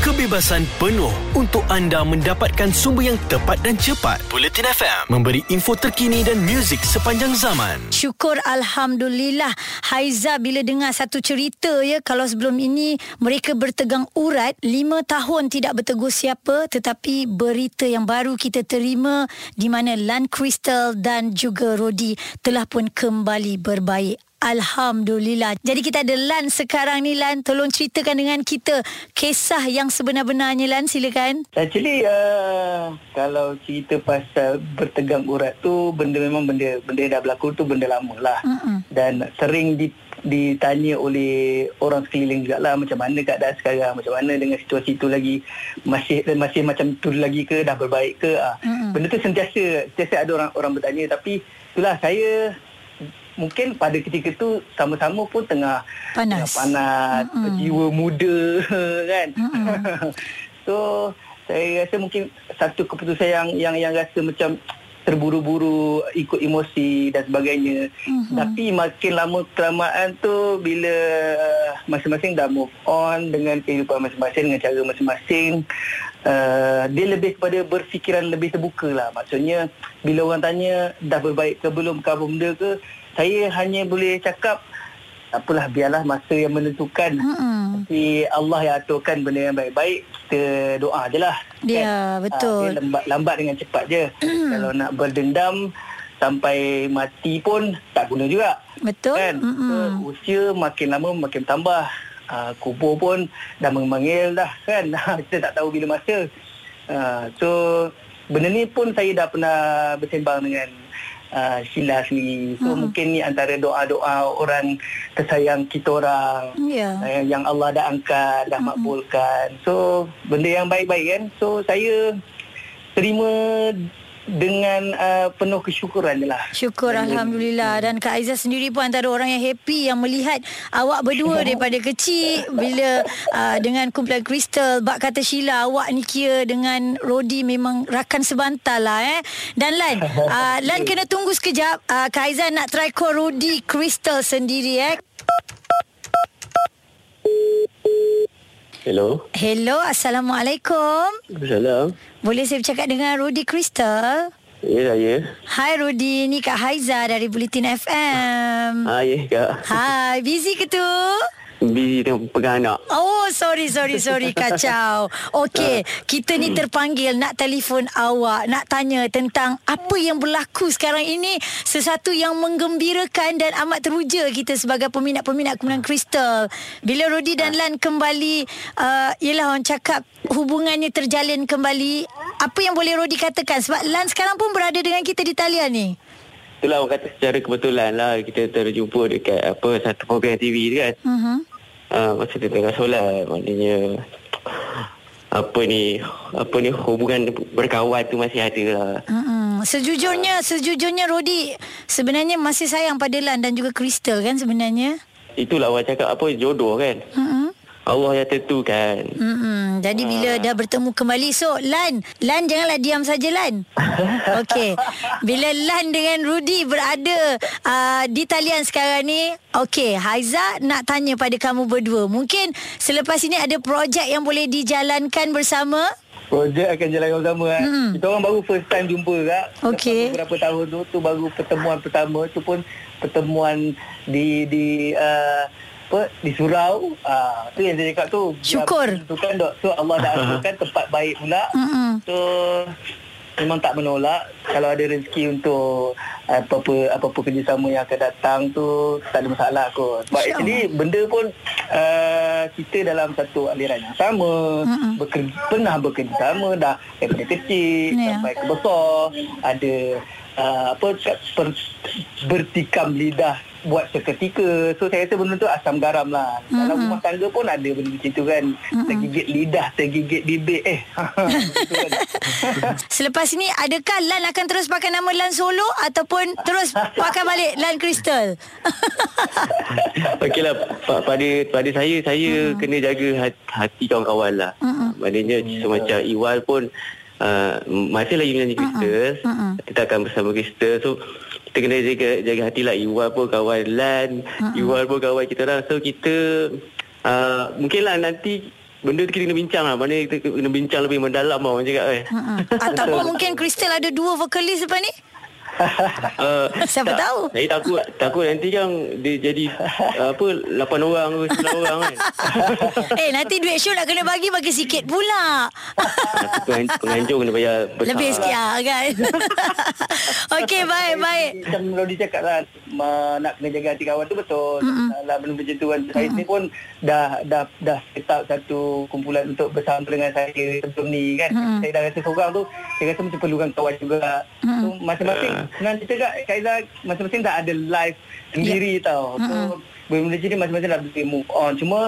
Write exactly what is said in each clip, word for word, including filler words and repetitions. kebebasan penuh untuk anda mendapatkan sumber yang tepat dan cepat. Bulletin F M memberi info terkini dan muzik sepanjang zaman. Syukur Alhamdulillah. Haizah, bila dengar satu cerita ya, kalau sebelum ini mereka bertegang urat lima tahun tidak bertegur siapa, tetapi berita yang baru kita terima di mana Lan Crystal dan juga Rodi telah pun kembali berbaik. Alhamdulillah. Jadi kita ada Lan sekarang ni. Lan, tolong ceritakan dengan kita kisah yang sebenar-benarnya, Lan. Silakan. Actually, uh, kalau cerita pasal bertegang urat tu, benda memang benda benda yang dah berlaku tu benda lama lah. Mm-mm. Dan sering di, ditanya oleh orang sekeliling juga lah, macam mana keadaan sekarang, macam mana dengan situasi tu lagi, masih masih macam tu lagi ke, dah berbaik ke. Uh. Benda tu sentiasa sentiasa ada orang orang bertanya. Tapi itulah, saya mungkin pada ketika tu sama-sama pun tengah panas, tengah panas mm-hmm. jiwa muda kan. Mm-hmm. So saya rasa mungkin satu keputusan yang yang yang rasa macam terburu-buru, ikut emosi dan sebagainya. Mm-hmm. Tapi makin lama kelamaan tu, bila masing-masing dah move on dengan kehidupan masing-masing, dengan cara masing-masing, uh, dia lebih kepada berfikiran lebih terbuka lah. Maksudnya, bila orang tanya dah berbaik ke belum, ke apa benda ke, saya hanya boleh cakap, apalah, biarlah masa yang menentukan. Mm-mm. Tapi Allah yang aturkan benda yang baik-baik, kita doa je lah. Ya, yeah, kan? Betul. Ha, lambat, lambat dengan cepat je. Mm. Kalau nak berdendam sampai mati pun tak guna juga. Betul. Kan? So, usia makin lama makin tambah. Ha, kubur pun dah memanggil dah kan. Kita tak tahu bila masa. Ha, so, benda ni pun saya dah pernah bersembang dengan Uh, Sheila sendiri. So hmm. mungkin ni antara doa-doa orang tersayang kita orang, yeah. uh, yang Allah dah angkat, dah hmm. makbulkan. So benda yang baik-baik kan. So saya terima dengan uh, penuh kesyukuran je lah. Syukur, dan Alhamdulillah. Dan Kak Haizah sendiri pun antara orang yang happy, yang melihat awak berdua daripada kecil. Bila uh, dengan kumpulan Crystal, bak kata Sheila, awak ni kira dengan Rodi memang rakan sebantal lah eh. Dan Lan, uh, Lan kena tunggu sekejap. uh, Kak Haizah nak try call Rodi Crystal sendiri eh. Hello. Hello, Assalamualaikum. Assalamualaikum. Boleh saya bercakap dengan Rodi Crystal? Ya, ya. Hai Rodi, ni Kak Haizah dari Bulletin F M. Hai, ya, Kak. Hai, busy ke tu? Busy tengok pegang anak. Oh, sorry, sorry, sorry. Kacau. Okey, kita ni terpanggil nak telefon awak, nak tanya tentang apa yang berlaku sekarang ini. Sesuatu yang menggembirakan dan amat teruja kita sebagai peminat-peminat kumpulan Crystal. Bila Rodi dan Lan kembali, uh, yelah orang cakap, hubungannya terjalin kembali. Apa yang boleh Rodi katakan? Sebab Lan sekarang pun berada dengan kita di talian ni. Itulah, orang kata secara kebetulan lah kita terjumpa dekat apa satu program T V tu kan. Uh-huh. Uh, masa tu tengah solat, maknanya apa ni apa ni hubungan berkawan tu masih ada lah. Uh-huh. Sejujurnya, uh. sejujurnya Rodi sebenarnya masih sayang pada Lan dan juga Crystal kan sebenarnya. Itulah orang cakap apa, jodoh kan. Uh-huh. Allah yang tentukan. Mm-mm. Jadi bila ha. dah bertemu kembali, so Lan, Lan janganlah diam saja Lan. Okey. Bila Lan dengan Rodi berada uh, di talian sekarang ni, okey, Haizah nak tanya pada kamu berdua. Mungkin selepas ini ada projek yang boleh dijalankan bersama? Projek akan jalan bersama. Eh. Mm. Kita orang baru first time jumpa Kak. Okey. Beberapa tahun tu, tu baru pertemuan pertama, tu pun pertemuan di di uh, apa di surau, ah, tu yang saya cakap tu. Syukur. Dok. So Allah dah aturkan tempat baik pula. Mm-hmm. So memang tak menolak kalau ada rezeki untuk apa-apa apa-apa kerjasama yang akan datang tu, tak ada masalah kot. Sebab actually benda pun uh, kita dalam satu aliran yang sama, mm-hmm. bekerja, pernah bekerja sama dah daripada kecil yeah. sampai ke besar, ada uh, apa per, bertikam lidah buat seketika. So saya rasa benda tu asam garam lah. Mm-hmm. Dalam rumah tangga pun ada benda macam tu kan. Mm-hmm. Tergigit lidah, tergigit bibir eh. kan? Selepas ini adakah Lan akan terus pakai nama Lan Solo ataupun terus pakai balik Lan Crystal? Okeylah, pada pada saya saya mm. kena jaga hati, hati kawan-kawan lah. Mm-hmm. Maknanya mm-hmm. semacam Iwal pun uh, masih lagi menyanyi Crystal. Mm-hmm. Mm-hmm. Kita akan bersama Crystal. So kita kena jaga, jaga hati lah. Iwal pun kawan Lan, uh-huh. Iwal pun kawan kita orang. So kita uh, mungkinlah nanti benda tu kita kena bincang lah. Mana kita kena bincang lebih mendalam lah, orang cakap kan. Mm-hmm. Ataupun mungkin Crystal ada dua vokalis lepas ni. Uh, Siapa tak, tahu. Saya takut takut nanti kan dia jadi uh, apa lapan orang ke sembilan orang kan. Eh nanti duit show nak kena bagi bagi sikit pula. Penganjur kena bayar besar. Lebih sikit lah kan. Okey baik baik. Macam Rodi cakap lah, nak kena jaga hati kawan tu betul. Mm-hmm. Lah benda macam tu kan. Saya mm-hmm. pun dah dah dah set up satu kumpulan untuk bersama dengan saya sebelum ni kan. Mm-hmm. Saya dah rasa seorang tu saya rasa macam perlukan kawan juga. Mm-hmm. So masing-masing uh. senang cerita Kak Haizah, masing-masing dah ada live sendiri yeah. tau. So mm-hmm. benda macam ni masing-masing dah boleh move on. Cuma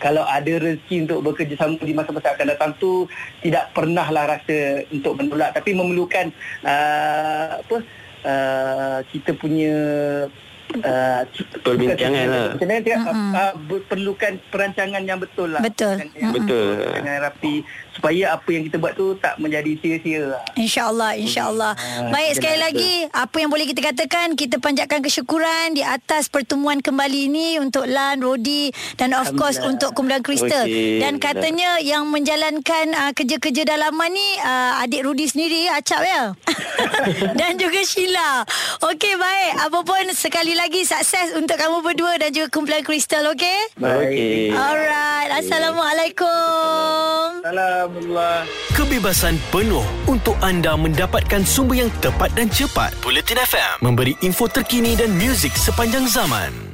kalau ada rezeki untuk bekerjasama di masa-masa akan datang tu, tidak pernahlah rasa untuk menolak. Tapi memerlukan uh, apa uh, kita punya Uh, perbincangan lah. Mm-hmm. uh, Perlukan perancangan yang betul lah. Betul. Yang betul. Yang rapi, supaya apa yang kita buat tu tak menjadi sia-sia lah. InsyaAllah, insyaAllah. Hmm. Baik, sekali betul. lagi apa yang boleh kita katakan, kita panjatkan kesyukuran di atas pertemuan kembali ini untuk Lan, Rodi dan of course untuk Kumpulan Crystal. Okay. Dan katanya yang menjalankan uh, kerja-kerja dalaman ni uh, adik Rodi sendiri, Acap ya. Dan juga Sheila. Okey baik, apapun sekali lagi sukses untuk kamu berdua dan juga Kumpulan Crystal, okey? Okey. Alright, Assalamualaikum. Assalamualaikum. Kebebasan penuh untuk anda mendapatkan sumber yang tepat dan cepat. Bulletin F M memberi info terkini dan muzik sepanjang zaman.